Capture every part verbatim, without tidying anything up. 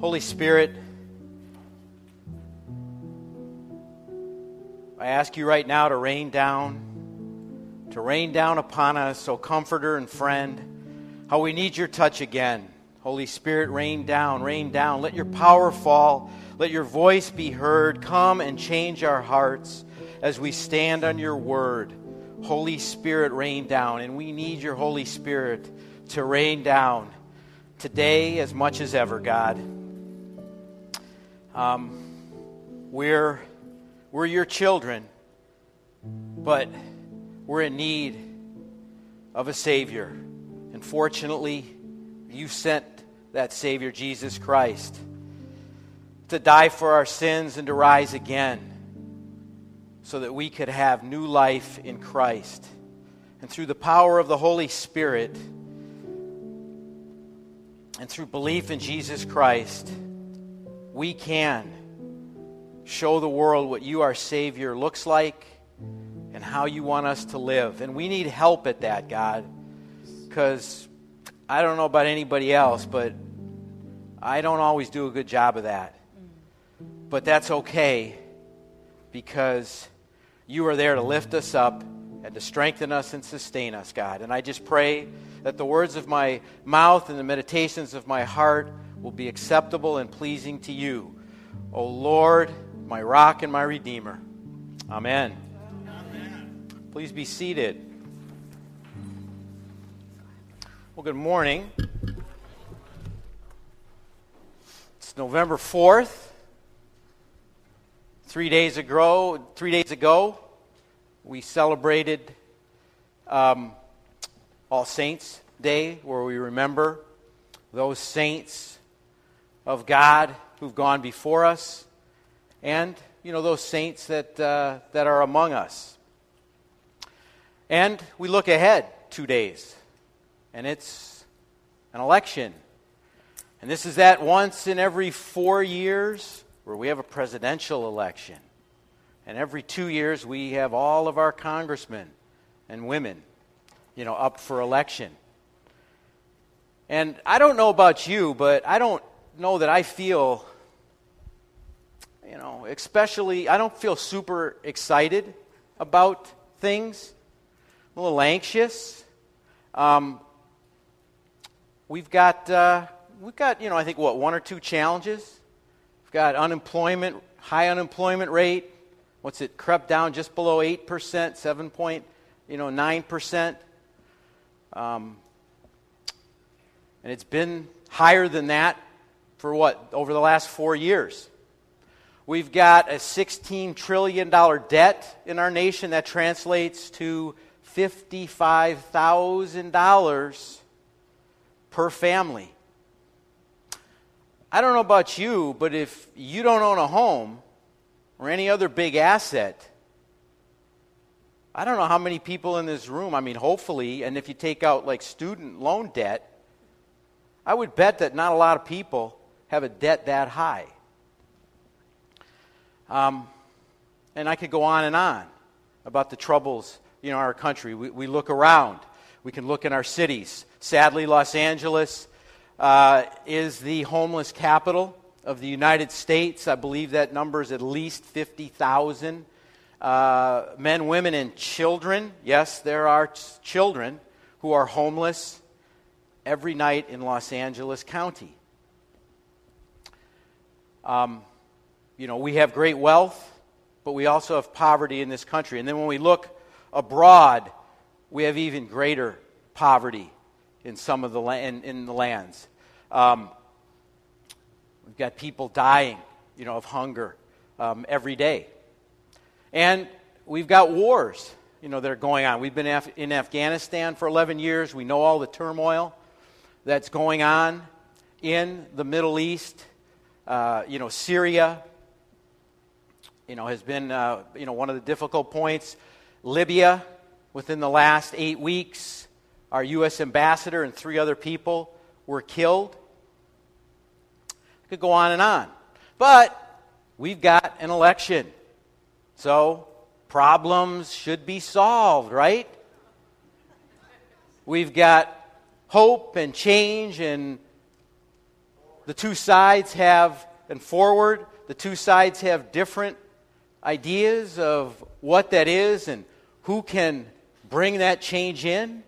Holy Spirit, I ask you right now to rain down, to rain down upon us, O comforter and friend, how we need your touch again. Holy Spirit, rain down, rain down. Let your power fall. Let your voice be heard. Come and change our hearts as we stand on your word. Holy Spirit, rain down. And we need your Holy Spirit to rain down today as much as ever, God. Um, we're, we're your children, but we're in need of a Savior. And fortunately, you sent that Savior, Jesus Christ, to die for our sins and to rise again so that we could have new life in Christ. And through the power of the Holy Spirit and through belief in Jesus Christ, we can show the world what you, our Savior, looks like and how you want us to live. And we need help at that, God, because I don't know about anybody else, but I don't always do a good job of that. But that's okay, because you are there to lift us up and to strengthen us and sustain us, God. And I just pray that the words of my mouth and the meditations of my heart will be acceptable and pleasing to you, O Lord, my rock and my redeemer. Amen. Amen. Please be seated. Well, good morning. It's November fourth. Three days ago, three days ago, we celebrated um, All Saints Day, where we remember those saints of God who've gone before us, and you know those saints that uh, that are among us. And we look ahead two days, and it's an election, and this is that once in every four years. Where we have a presidential election. And every two years we have all of our congressmen and women, you know, up for election. And I don't know about you, but I don't know that I feel, you know, especially, I don't feel super excited about things. I'm a little anxious. Um, we've got, uh, we've got, you know, I think, what, one or two challenges? We've got unemployment, high unemployment rate. What's it, crept down just below eight percent, seven point nine percent. You know, um, and it's been higher than that for what, over the last four years. We've got a sixteen trillion dollars debt in our nation. That translates to fifty-five thousand dollars per family. I don't know about you, but if you don't own a home or any other big asset, I don't know how many people in this room, I mean, hopefully, and if you take out like student loan debt, I would bet that not a lot of people have a debt that high. Um, and I could go on and on about the troubles, you know, in our country. We, we look around. We can look in our cities. Sadly, Los Angeles Uh, is the homeless capital of the United States. I believe that number is at least fifty thousand uh, men, women, and children. Yes, there are ch- children who are homeless every night in Los Angeles County. Um, you know, we have great wealth, but we also have poverty in this country. And then when we look abroad, we have even greater poverty in some of the la- in, in the lands. Um, we've got people dying, you know, of hunger um, every day. And we've got wars, you know, that are going on. We've been Af- in Afghanistan for eleven years. We know all the turmoil that's going on in the Middle East. Uh, you know, Syria, you know, has been, uh, you know, one of the difficult points. Libya, within the last eight weeks, our U S ambassador and three other people were killed. I could go on and on. But we've got an election. So problems should be solved, right? We've got hope and change and the two sides have, and forward, the two sides have different ideas of what that is and who can bring that change in.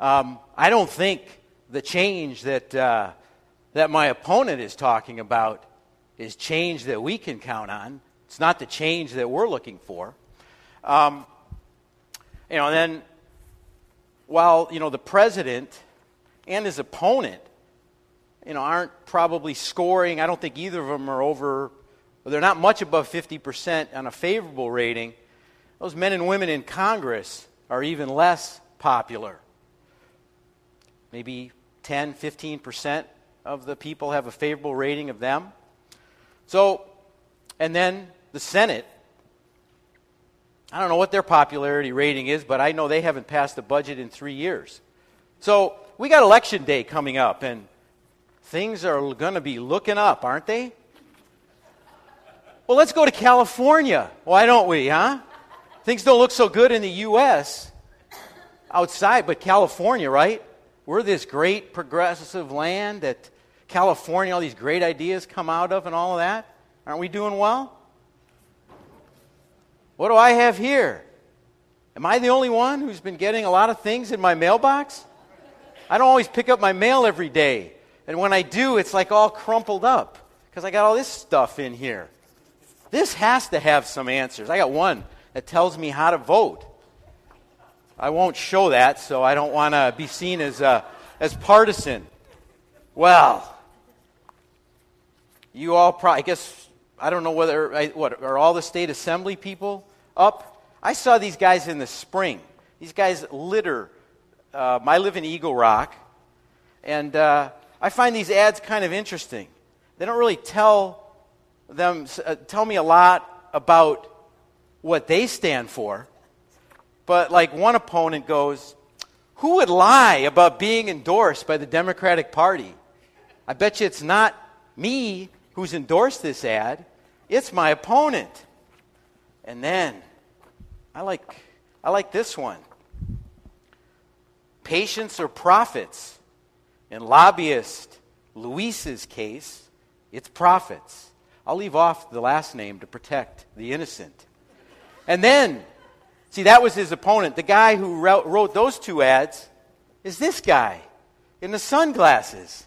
Um, I don't think the change that uh, that my opponent is talking about is change that we can count on. It's not the change that we're looking for. Um, you know, and then while, you know, the president and his opponent, you know, aren't probably scoring, I don't think either of them are over, they're not much above fifty percent on a favorable rating, those men and women in Congress are even less popular. Maybe ten, fifteen percent of the people have a favorable rating of them. So, and then the Senate, I don't know what their popularity rating is, but I know they haven't passed a budget in three years. So we got Election Day coming up, and things are going to be looking up, aren't they? Well, let's go to California. Why don't we, huh? Things don't look so good in the U S outside, but California, right? We're this great progressive land that California, all these great ideas come out of and all of that. Aren't we doing well? What do I have here? Am I the only one who's been getting a lot of things in my mailbox? I don't always pick up my mail every day. And when I do, it's like all crumpled up because I got all this stuff in here. This has to have some answers. I got one that tells me how to vote. I won't show that, so I don't want to be seen as uh, as partisan. Well, you all probably, I guess, I don't know whether, I, what, are all the state assembly people up? I saw these guys in the spring. These guys litter. Um, I live in Eagle Rock, and uh, I find these ads kind of interesting. They don't really tell them uh, tell me a lot about what they stand for. But like one opponent goes, who would lie about being endorsed by the Democratic Party? I bet you it's not me who's endorsed this ad. It's my opponent. And then, I like, I like this one. Patients or profits? In lobbyist Luis's case, it's profits. I'll leave off the last name to protect the innocent. And then, see, that was his opponent. The guy who wrote those two ads is this guy in the sunglasses.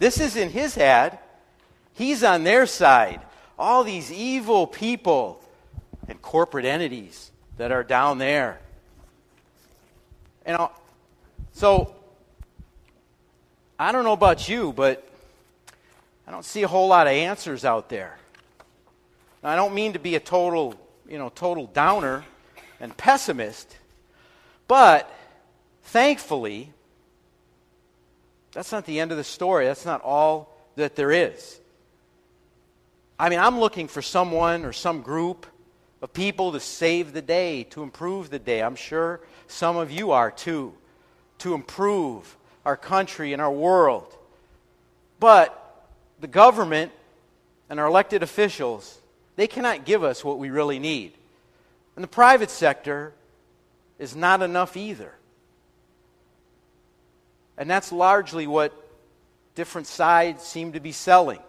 This isn't his ad. He's on their side. All these evil people and corporate entities that are down there. You know, so I don't know about you, but I don't see a whole lot of answers out there. Now, I don't mean to be a total... you know, total downer and pessimist, but thankfully, that's not the end of the story. That's not all that there is. I mean, I'm looking for someone or some group of people to save the day, to improve the day. I'm sure some of you are too, to improve our country and our world. But the government and our elected officials, they cannot give us what we really need. And the private sector is not enough either. And that's largely what different sides seem to be selling.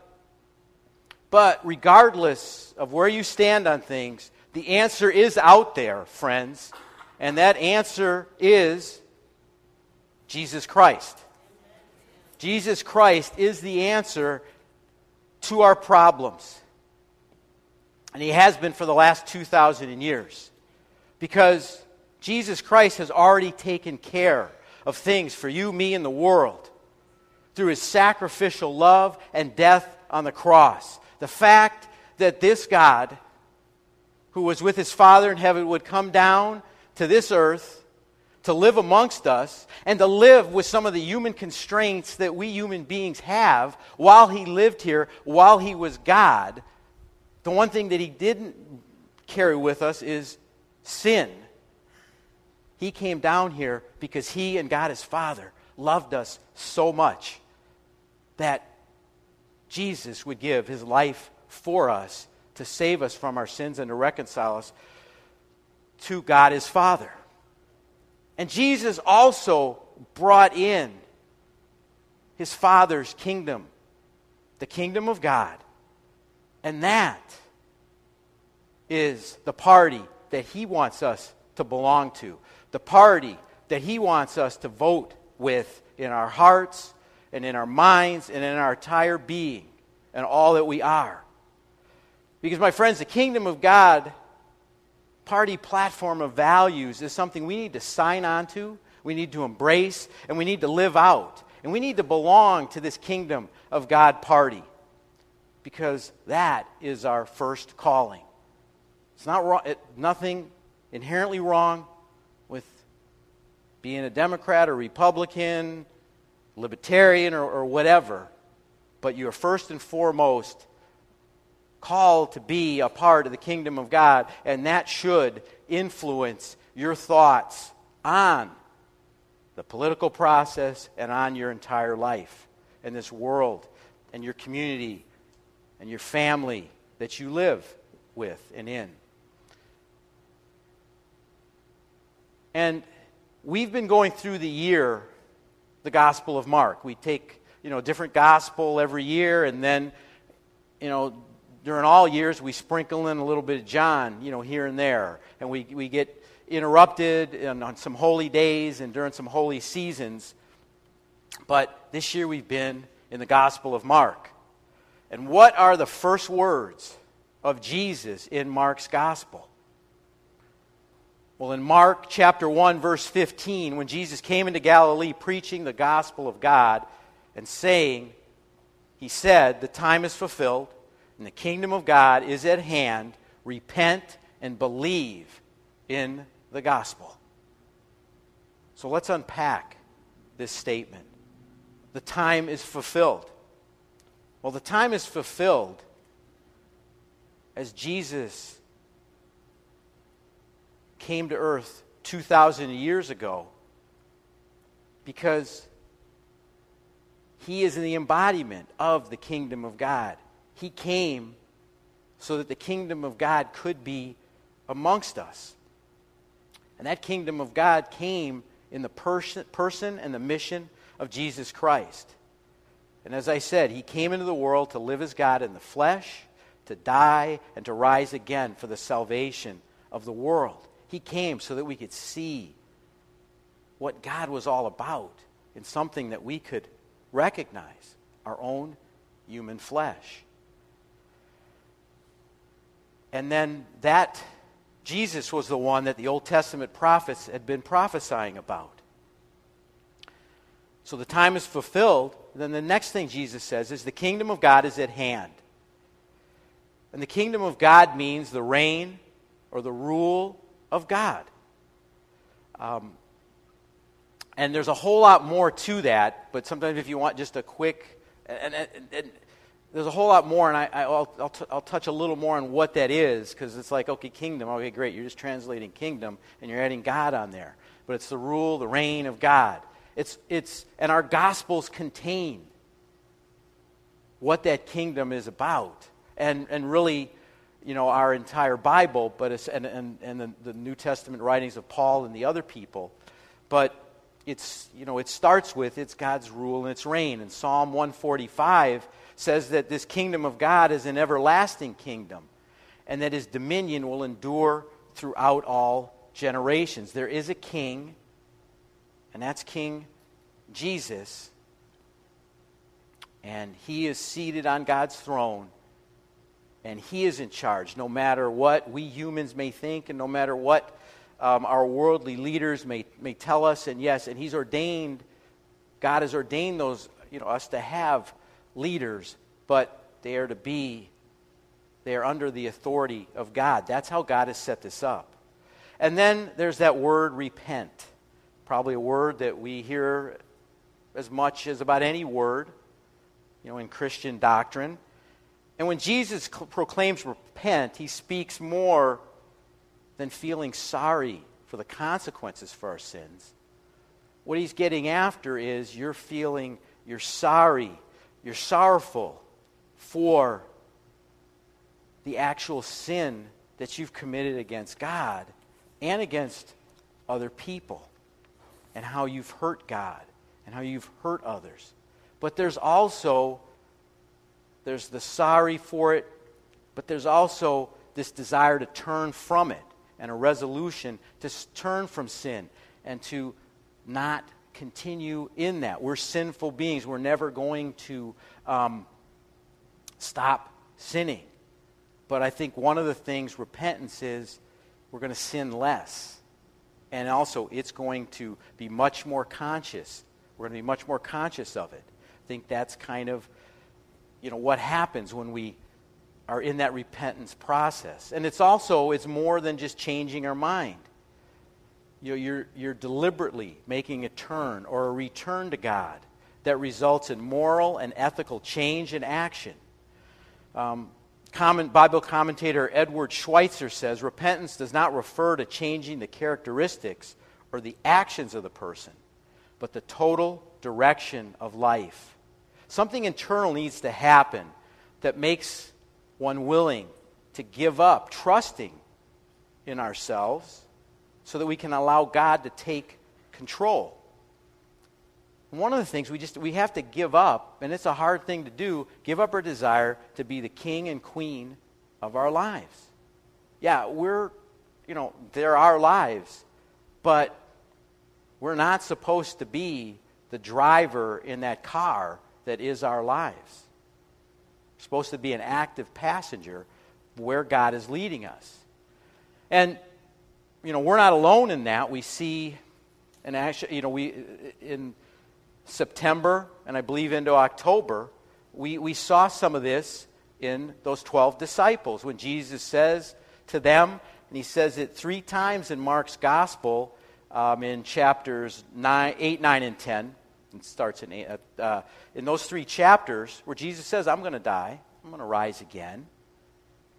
But regardless of where you stand on things, the answer is out there, friends. And that answer is Jesus Christ. Jesus Christ is the answer to our problems. And he has been for the last two thousand years. Because Jesus Christ has already taken care of things for you, me, and the world through his sacrificial love and death on the cross. The fact that this God, who was with his Father in heaven, would come down to this earth to live amongst us and to live with some of the human constraints that we human beings have while he lived here, while he was God. The one thing that he didn't carry with us is sin. He came down here because he and God his Father loved us so much that Jesus would give his life for us to save us from our sins and to reconcile us to God his Father. And Jesus also brought in his Father's kingdom, the kingdom of God. And that is the party that he wants us to belong to, the party that he wants us to vote with in our hearts and in our minds and in our entire being and all that we are. Because, my friends, the kingdom of God party platform of values is something we need to sign on to, we need to embrace, and we need to live out. And we need to belong to this kingdom of God party, because that is our first calling. It's not wrong, it, nothing inherently wrong with being a Democrat or Republican, libertarian or, or whatever, but you're first and foremost called to be a part of the kingdom of God, and that should influence your thoughts on the political process and on your entire life and this world and your community and your family that you live with and in. And we've been going through the year, the Gospel of Mark. We take, you know, a different gospel every year, and then, you know, during all years we sprinkle in a little bit of John, you know, here and there. And we, we get interrupted on, on some holy days and during some holy seasons. But this year we've been in the Gospel of Mark. And what are the first words of Jesus in Mark's Gospel? Well, in Mark chapter one, verse fifteen, when Jesus came into Galilee preaching the gospel of God and saying, he said, "The time is fulfilled and the kingdom of God is at hand. Repent and believe in the gospel." So let's unpack this statement. The time is fulfilled. Well, the time is fulfilled as Jesus came to earth two thousand years ago, because he is the embodiment of the kingdom of God. He came so that the kingdom of God could be amongst us. And that kingdom of God came in the pers- person and the mission of Jesus Christ. And as I said, he came into the world to live as God in the flesh, to die, and to rise again for the salvation of the world. He came so that we could see what God was all about in something that we could recognize, our own human flesh. And then that Jesus was the one that the Old Testament prophets had been prophesying about. So the time is fulfilled. Then the next thing Jesus says is the kingdom of God is at hand. And the kingdom of God means the reign or the rule of God. Um, and there's a whole lot more to that, but sometimes if you want just a quick, and, and, and there's a whole lot more, and I, I'll, I'll, t- I'll touch a little more on what that is, because it's like, okay, kingdom, okay, great, you're just translating kingdom, and you're adding God on there. But it's the rule, the reign of God. It's it's and our Gospels contain what that kingdom is about. And and really, you know, our entire Bible, but it's, and and, and the, the New Testament writings of Paul and the other people, but it's, you know, it starts with it's God's rule and its reign. And Psalm one forty-five says that this kingdom of God is an everlasting kingdom, and that his dominion will endure throughout all generations. There is a king, and that's King Jesus, and he is seated on God's throne. And he is in charge, no matter what we humans may think and no matter what um, our worldly leaders may, may tell us. And yes, and he's ordained, God has ordained those, you know, us to have leaders, but they are to be, they are under the authority of God. That's how God has set this up. And then there's that word repent, probably a word that we hear as much as about any word, you know, in Christian doctrine. And when Jesus proclaims repent, he speaks more than feeling sorry for the consequences for our sins. What he's getting after is you're feeling, you're sorry, you're sorrowful for the actual sin that you've committed against God and against other people, and how you've hurt God and how you've hurt others. But there's also, there's the sorry for it, but there's also this desire to turn from it and a resolution to turn from sin and to not continue in that. We're sinful beings. We're never going to um, stop sinning. But I think one of the things repentance is, we're going to sin less. And also, it's going to be much more conscious. We're going to be much more conscious of it. I think that's kind of, you know, what happens when we are in that repentance process. And it's also, it's more than just changing our mind. You know, you're, you're deliberately making a turn or a return to God that results in moral and ethical change and action. Um, Common, Bible commentator Edward Schweitzer says, repentance does not refer to changing the characteristics or the actions of the person, but the total direction of life. Something internal needs to happen that makes one willing to give up trusting in ourselves so that we can allow God to take control. One of the things we just we have to give up, and it's a hard thing to do, give up our desire to be the king and queen of our lives. Yeah, we're, you know, they're our lives, but we're not supposed to be the driver in that car that is our lives. We're supposed to be an active passenger where God is leading us. And, you know, we're not alone in that. We see, and actually, you know, we, in September, and I believe into October, we, we saw some of this in those twelve disciples when Jesus says to them, and he says it three times in Mark's Gospel, um, in chapters nine, eight, nine, and ten. It starts in eight. Uh, in those three chapters where Jesus says, I'm going to die, I'm going to rise again.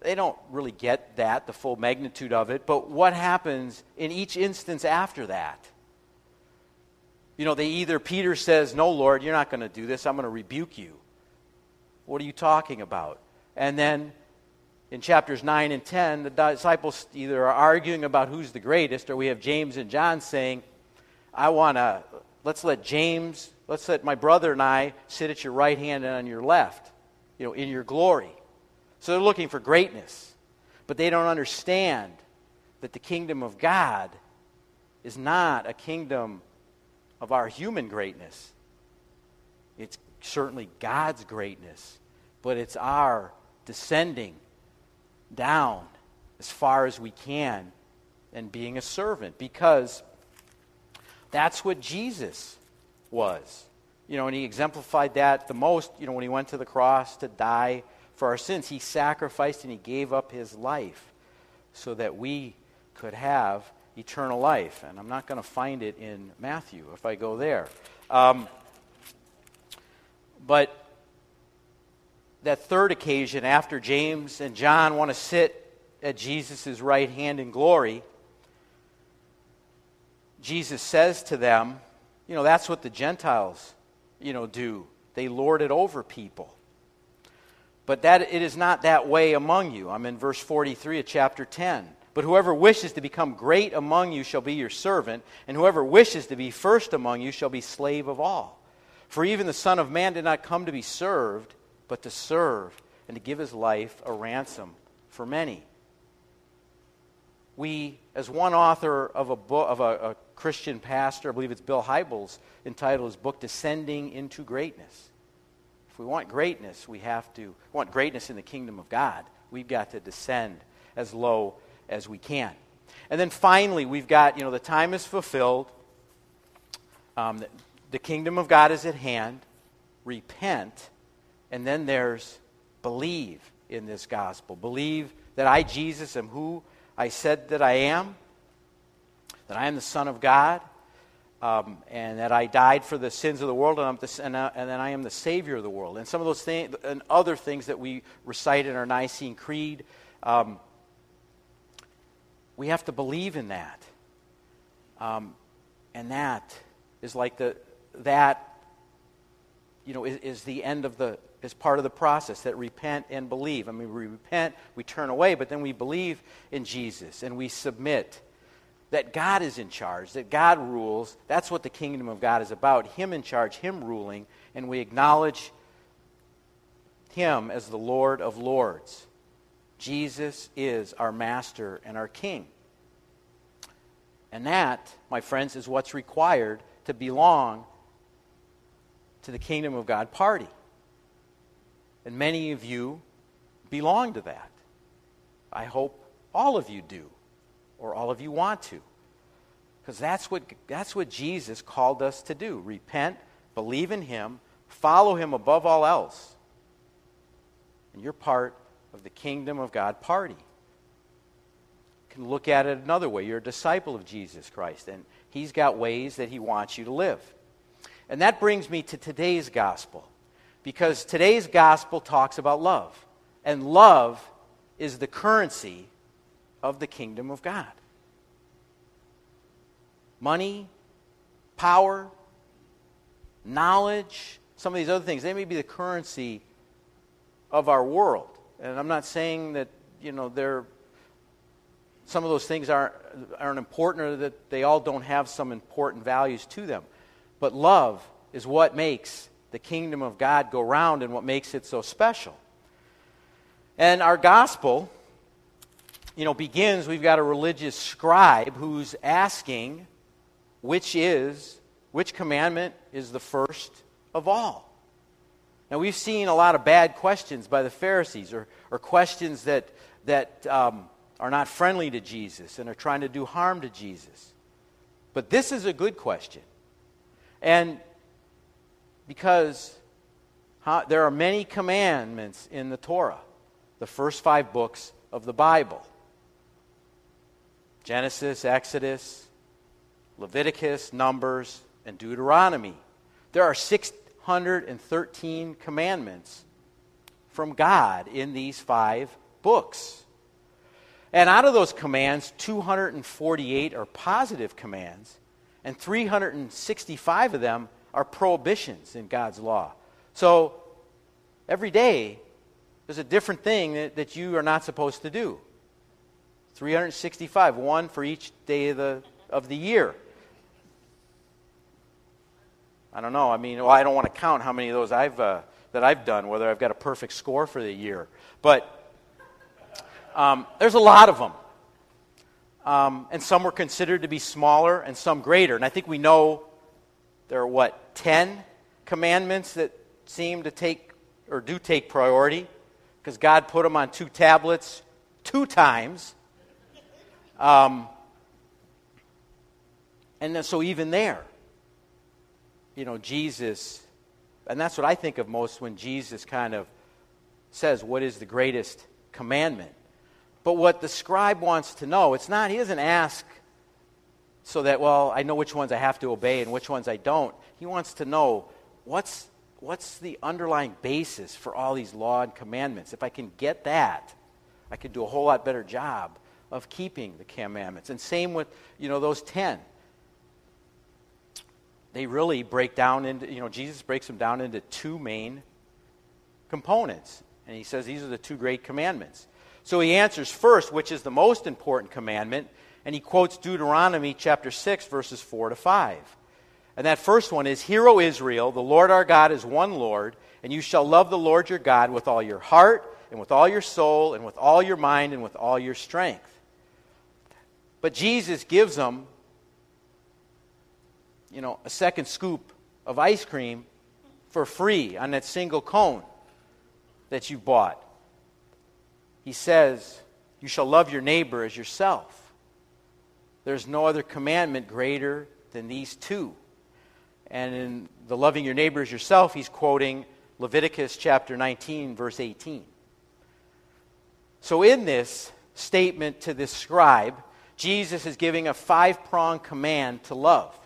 They don't really get that, the full magnitude of it, but what happens in each instance after that? You know, they either, Peter says, no, Lord, you're not going to do this. I'm going to rebuke you. What are you talking about? And then in chapters nine and ten, the disciples either are arguing about who's the greatest, or we have James and John saying, I want to, let's let James, let's let my brother and I sit at your right hand and on your left, you know, in your glory. So they're looking for greatness. But they don't understand that the kingdom of God is not a kingdom of our human greatness. It's certainly God's greatness, but it's our descending down as far as we can and being a servant, because that's what Jesus was. You know, and he exemplified that the most, you know, when he went to the cross to die for our sins. He sacrificed and he gave up his life so that we could have eternal life, and I'm not going to find it in Matthew if I go there. Um, but that third occasion, after James and John want to sit at Jesus' right hand in glory, Jesus says to them, you know, that's what the Gentiles, you know, do. They lord it over people. But that it is not that way among you. I'm in verse forty-three of chapter ten. But whoever wishes to become great among you shall be your servant, and whoever wishes to be first among you shall be slave of all. For even the Son of Man did not come to be served, but to serve, and to give his life a ransom for many. We, as one author of a book, of a, a Christian pastor, I believe it's Bill Hybels, entitled his book "Descending into Greatness." If we want greatness, we have to we want greatness in the kingdom of God. We've got to descend as low as as we can. And then finally, we've got, you know, the time is fulfilled. Um, the, the kingdom of God is at hand. Repent. And then there's believe in this gospel. Believe that I, Jesus, am who I said that I am, that I am the Son of God, um, and that I died for the sins of the world, and, I'm the, and, uh, and then I am the Savior of the world. And some of those things, and other things that we recite in our Nicene Creed, um, we have to believe in that. Um, and that is like the, that, you know, is, is the end of the, is part of the process, that repent and believe. I mean, we repent, we turn away, but then we believe in Jesus and we submit that God is in charge, that God rules. That's what the kingdom of God is about, Him in charge, Him ruling, and we acknowledge Him as the Lord of Lords. Jesus is our master and our king. And that, my friends, is what's required to belong to the Kingdom of God party. And many of you belong to that. I hope all of you do, or all of you want to. Because that's what, that's what Jesus called us to do. Repent, believe in Him, follow Him above all else. And you're part of the Kingdom of God party. You can look at it another way. You're a disciple of Jesus Christ, and He's got ways that He wants you to live. And that brings me to today's gospel, because today's gospel talks about love, and love is the currency of the kingdom of God. Money, power, knowledge, some of these other things, they may be the currency of our world. And I'm not saying that, you know, they're, some of those things aren't, aren't important, or that they all don't have some important values to them. But love is what makes the kingdom of God go round and what makes it so special. And our gospel, you know, begins, we've got a religious scribe who's asking, which is, which commandment is the first of all? Now, we've seen a lot of bad questions by the Pharisees, or, or questions that, that um, are not friendly to Jesus and are trying to do harm to Jesus. But this is a good question. And because how, there are many commandments in the Torah, the first five books of the Bible. Genesis, Exodus, Leviticus, Numbers, and Deuteronomy. There are six hundred thirteen commandments from God in these five books. And out of those commands, two hundred forty-eight are positive commands, and three hundred sixty-five of them are prohibitions in God's law. So every day, there's a different thing that, that you are not supposed to do. three hundred sixty-five, one for each day of the of the year. I don't know. I mean, well, I don't want to count how many of those I've uh, that I've done, whether I've got a perfect score for the year. But um, there's a lot of them, um, and some were considered to be smaller and some greater. And I think we know there are what ten commandments that seem to take or do take priority, because God put them on two tablets two times. Um, and then, so even there, you know, Jesus, and that's what I think of most when Jesus kind of says, what is the greatest commandment? But what the scribe wants to know, it's not, he doesn't ask so that, well, I know which ones I have to obey and which ones I don't. He wants to know, what's, what's the underlying basis for all these law and commandments? If I can get that, I could do a whole lot better job of keeping the commandments. And same with, you know, those ten. They really break down into, you know, Jesus breaks them down into two main components. And He says these are the two great commandments. So He answers first, which is the most important commandment, and He quotes Deuteronomy chapter six, verses four to five. And that first one is, Hear, O Israel, the Lord our God is one Lord, and you shall love the Lord your God with all your heart, and with all your soul, and with all your mind, and with all your strength. But Jesus gives them, you know, a second scoop of ice cream for free on that single cone that you bought. He says, you shall love your neighbor as yourself. There's no other commandment greater than these two. And in the loving your neighbor as yourself, He's quoting Leviticus chapter nineteen, verse eighteen. So in this statement to this scribe, Jesus is giving a five-pronged command to love.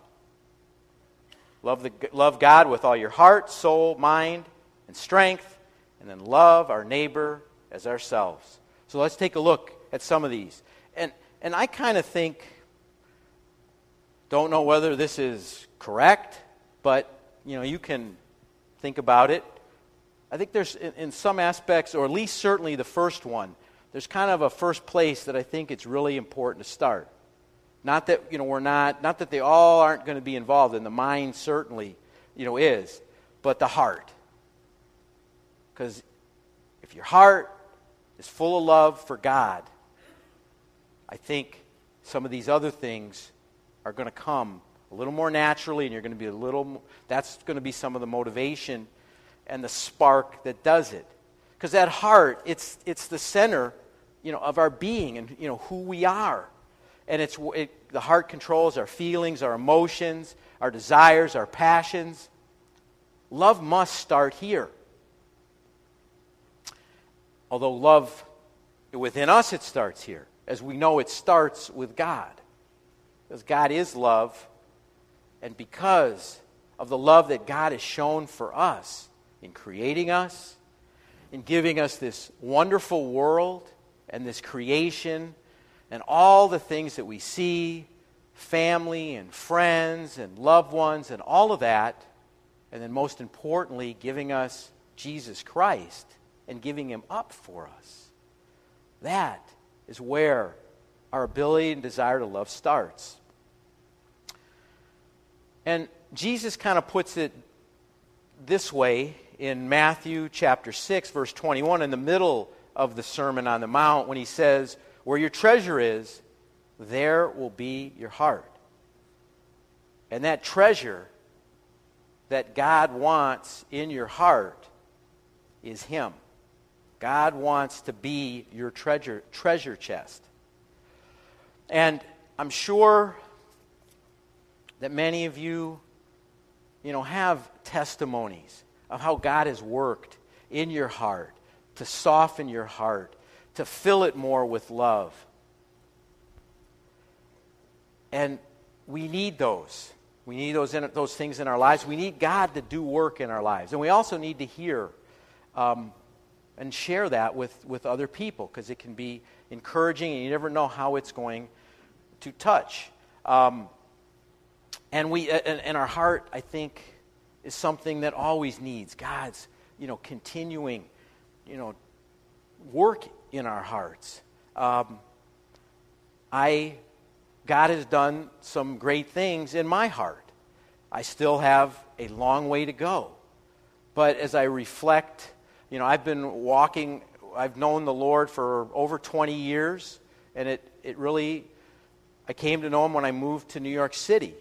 Love, the, love God with all your heart, soul, mind, and strength, and then love our neighbor as ourselves. So let's take a look at some of these. And, and I kind of think, don't know whether this is correct, but you know, you can think about it. I think there's, in, in some aspects, or at least certainly the first one, there's kind of a first place that I think it's really important to start. Not that, you know, we're not, not that they all aren't going to be involved, and the mind certainly, you know, is, but the heart. Because if your heart is full of love for God, I think some of these other things are going to come a little more naturally, and you're going to be a little, that's going to be some of the motivation and the spark that does it. Because that heart, it's it's the center, you know, of our being and, you know, who we are. And it's it, the heart controls our feelings, our emotions, our desires, our passions. Love must start here. Although love within us, it starts here. As we know, it starts with God. Because God is love. And because of the love that God has shown for us in creating us, in giving us this wonderful world and this creation and all the things that we see, family and friends and loved ones and all of that, and then most importantly, giving us Jesus Christ and giving him up for us. That is where our ability and desire to love starts. And Jesus kind of puts it this way in Matthew chapter six, verse twenty-one, in the middle of the Sermon on the Mount, when he says, "Where your treasure is, there will be your heart." And that treasure that God wants in your heart is him. God wants to be your treasure treasure chest. And I'm sure that many of you, you know, have testimonies of how God has worked in your heart to soften your heart, to fill it more with love. And we need those. We need those in, those things in our lives. We need God to do work in our lives. And we also need to hear um, and share that with, with other people, because it can be encouraging and you never know how it's going to touch. Um, and we and, and our heart, I think, is something that always needs God's, you know, continuing, you know, work in our hearts. Um, I, God has done some great things in my heart. I still have a long way to go. But as I reflect, you know, I've been walking, I've known the Lord for over twenty years, and it, it really, I came to know him when I moved to New York City.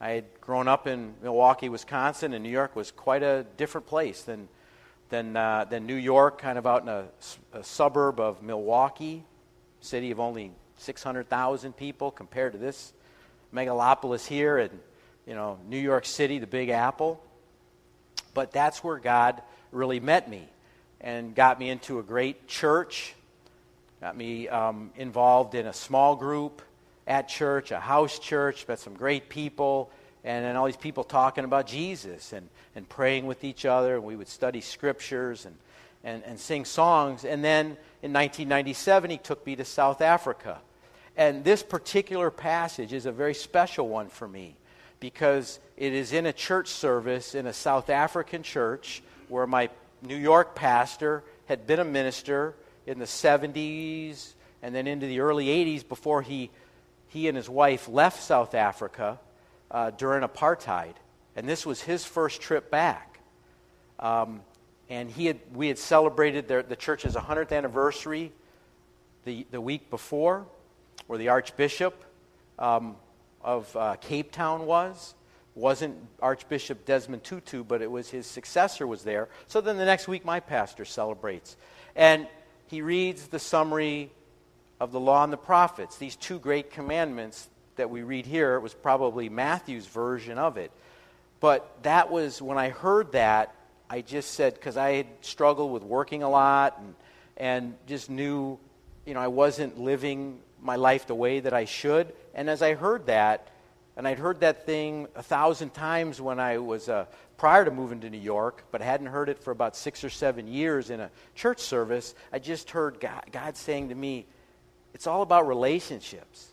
I had grown up in Milwaukee, Wisconsin, and New York was quite a different place than than uh, than New York, kind of out in a, a suburb of Milwaukee, city of only six hundred thousand people compared to this megalopolis here in, you know, New York City, the Big Apple. But that's where God really met me and got me into a great church, got me um, involved in a small group at church, a house church, met some great people, and then all these people talking about Jesus and, and praying with each other, and we would study scriptures and, and, and sing songs. And then in nineteen ninety-seven, he took me to South Africa. And this particular passage is a very special one for me, because it is in a church service in a South African church where my New York pastor had been a minister in the seventies and then into the early eighties before he He and his wife left South Africa uh, during apartheid, and this was his first trip back. Um, and he had, we had celebrated their, the church's one hundredth anniversary the, the week before, where the Archbishop um, of uh, Cape Town was. Wasn't Archbishop Desmond Tutu, but it was his successor was there. So then the next week, my pastor celebrates. And he reads the summary of the law and the prophets, these two great commandments that we read here. It was probably Matthew's version of it. But that was, when I heard that, I just said, because I had struggled with working a lot and, and just knew, you know, I wasn't living my life the way that I should. And as I heard that, and I'd heard that thing a thousand times when I was, uh, prior to moving to New York, but hadn't heard it for about six or seven years in a church service, I just heard God, God saying to me, it's all about relationships.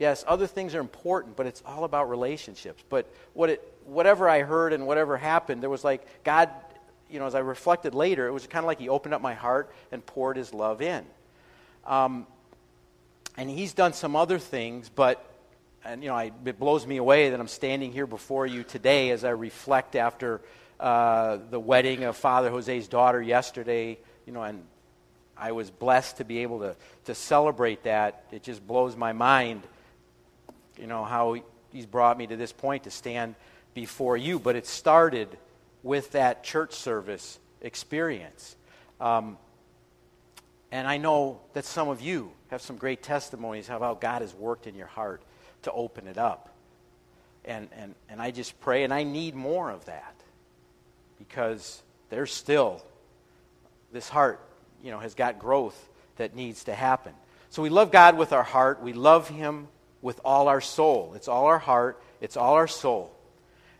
Yes, other things are important, but it's all about relationships. But what it, whatever I heard and whatever happened, there was like God, you know, as I reflected later, it was kind of like he opened up my heart and poured his love in. Um, and he's done some other things, but and you know, I, it blows me away that I'm standing here before you today as I reflect after uh, the wedding of Father Jose's daughter yesterday, you know, and I was blessed to be able to, to celebrate that. It just blows my mind, you know, how he's brought me to this point to stand before you. But it started with that church service experience. Um, and I know that some of you have some great testimonies of how God has worked in your heart to open it up. And, and, and I just pray, and I need more of that, because there's still this heart, you know, has got growth that needs to happen. So we love God with our heart. We love Him with all our soul. It's all our heart. It's all our soul.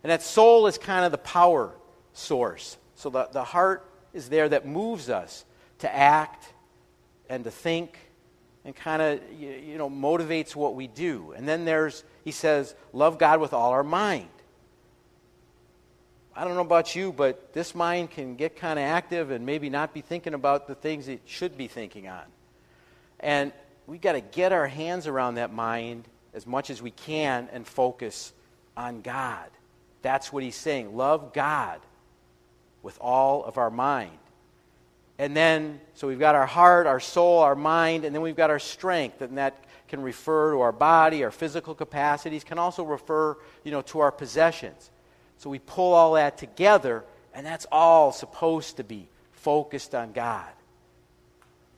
And that soul is kind of the power source. So the, the heart is there that moves us to act and to think and kind of, you, you know, motivates what we do. And then there's, he says, love God with all our mind. I don't know about you, but this mind can get kind of active and maybe not be thinking about the things it should be thinking on. And we've got to get our hands around that mind as much as we can and focus on God. That's what he's saying. Love God with all of our mind. And then, so we've got our heart, our soul, our mind, and then we've got our strength, and that can refer to our body, our physical capacities, can also refer, you know, to our possessions. So we pull all that together, and that's all supposed to be focused on God.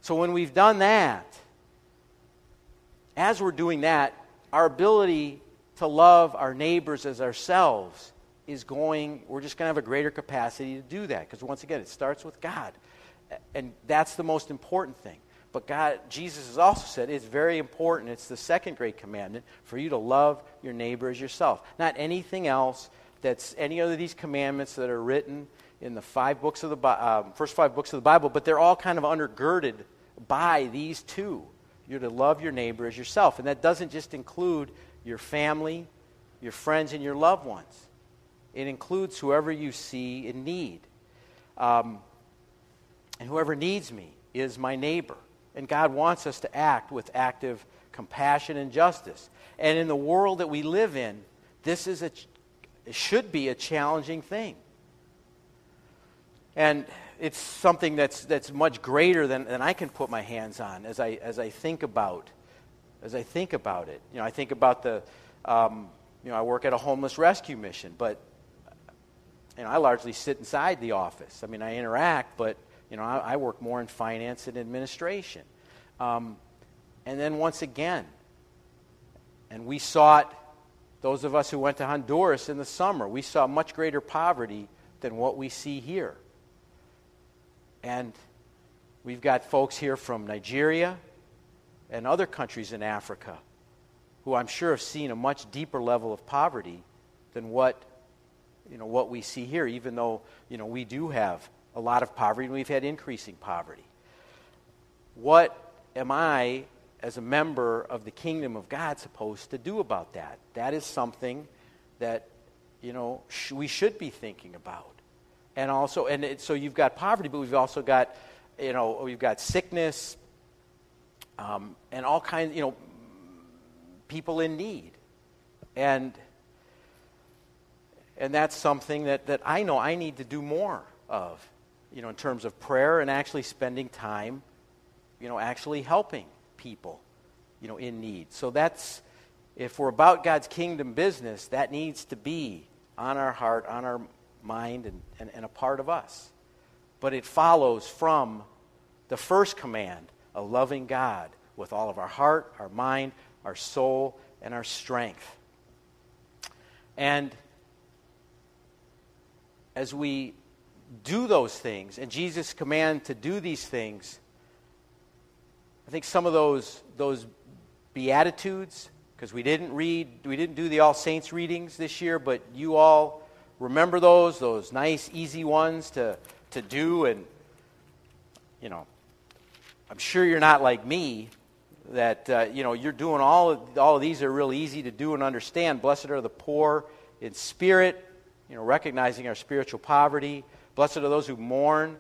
So when we've done that, as we're doing that, our ability to love our neighbors as ourselves is going, we're just going to have a greater capacity to do that. Because once again, it starts with God. And that's the most important thing. But God, Jesus has also said it's very important, it's the second great commandment, for you to love your neighbor as yourself. Not anything else. That's any other of these commandments that are written in the five books of the um, first five books of the Bible, but they're all kind of undergirded by these two. You're to love your neighbor as yourself, and that doesn't just include your family, your friends, and your loved ones. It includes whoever you see in need, um, and whoever needs me is my neighbor. And God wants us to act with active compassion and justice. And in the world that we live in, this is a ch- It should be a challenging thing. And it's something that's that's much greater than, than I can put my hands on as I as I think about as I think about it. You know, I think about the um, you know, I work at a homeless rescue mission, but you know, I largely sit inside the office. I mean, I interact, but you know, I, I work more in finance and administration. Um, and then once again, and we sought those of us who went to Honduras in the summer, we saw much greater poverty than what we see here. And we've got folks here from Nigeria and other countries in Africa who I'm sure have seen a much deeper level of poverty than what, you know, what we see here, even though, you know, we do have a lot of poverty and we've had increasing poverty. What am I, as a member of the kingdom of God, supposed to do about that? That is something that, you know, sh- we should be thinking about. And also, and it, so you've got poverty, but we've also got, you know, we've got sickness, um, and all kinds, you know, people in need. And and that's something that, that I know I need to do more of, you know, in terms of prayer and actually spending time, you know, actually helping people, you know, in need. So that's, if we're about God's kingdom business, that needs to be on our heart, on our mind, and, and, and a part of us. But it follows from the first command of loving God with all of our heart, our mind, our soul, and our strength. And as we do those things, and Jesus' command to do these things, I think some of those those Beatitudes, because we didn't read, we didn't do the All Saints readings this year, but you all remember those, those nice, easy ones to, to do. And, you know, I'm sure you're not like me, that, uh, you know, you're doing all of, all of these are real easy to do and understand. Blessed are the poor in spirit, you know, recognizing our spiritual poverty. Blessed are those who mourn,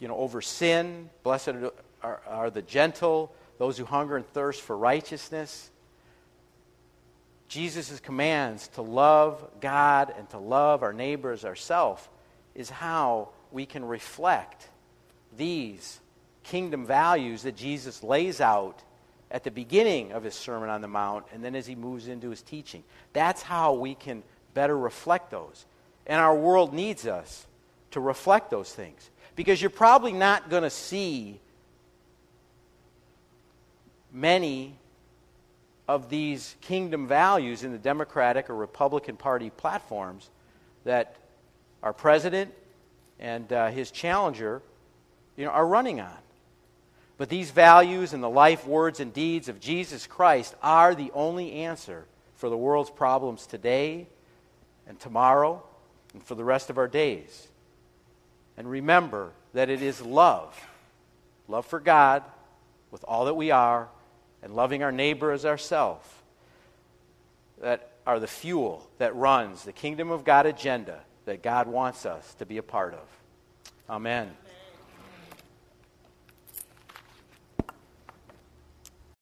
you know, over sin. Blessed are Are, are the gentle, those who hunger and thirst for righteousness. Jesus' commands to love God and to love our neighbors, ourselves, is how we can reflect these kingdom values that Jesus lays out at the beginning of his Sermon on the Mount and then as he moves into his teaching. That's how we can better reflect those. And our world needs us to reflect those things. Because you're probably not going to see many of these kingdom values in the Democratic or Republican Party platforms that our president and uh, his challenger, you know, are running on. But these values and the life, words, and deeds of Jesus Christ are the only answer for the world's problems today and tomorrow and for the rest of our days. And remember that it is love, love for God with all that we are, and loving our neighbor as ourselves, that are the fuel that runs the kingdom of God agenda that God wants us to be a part of. Amen.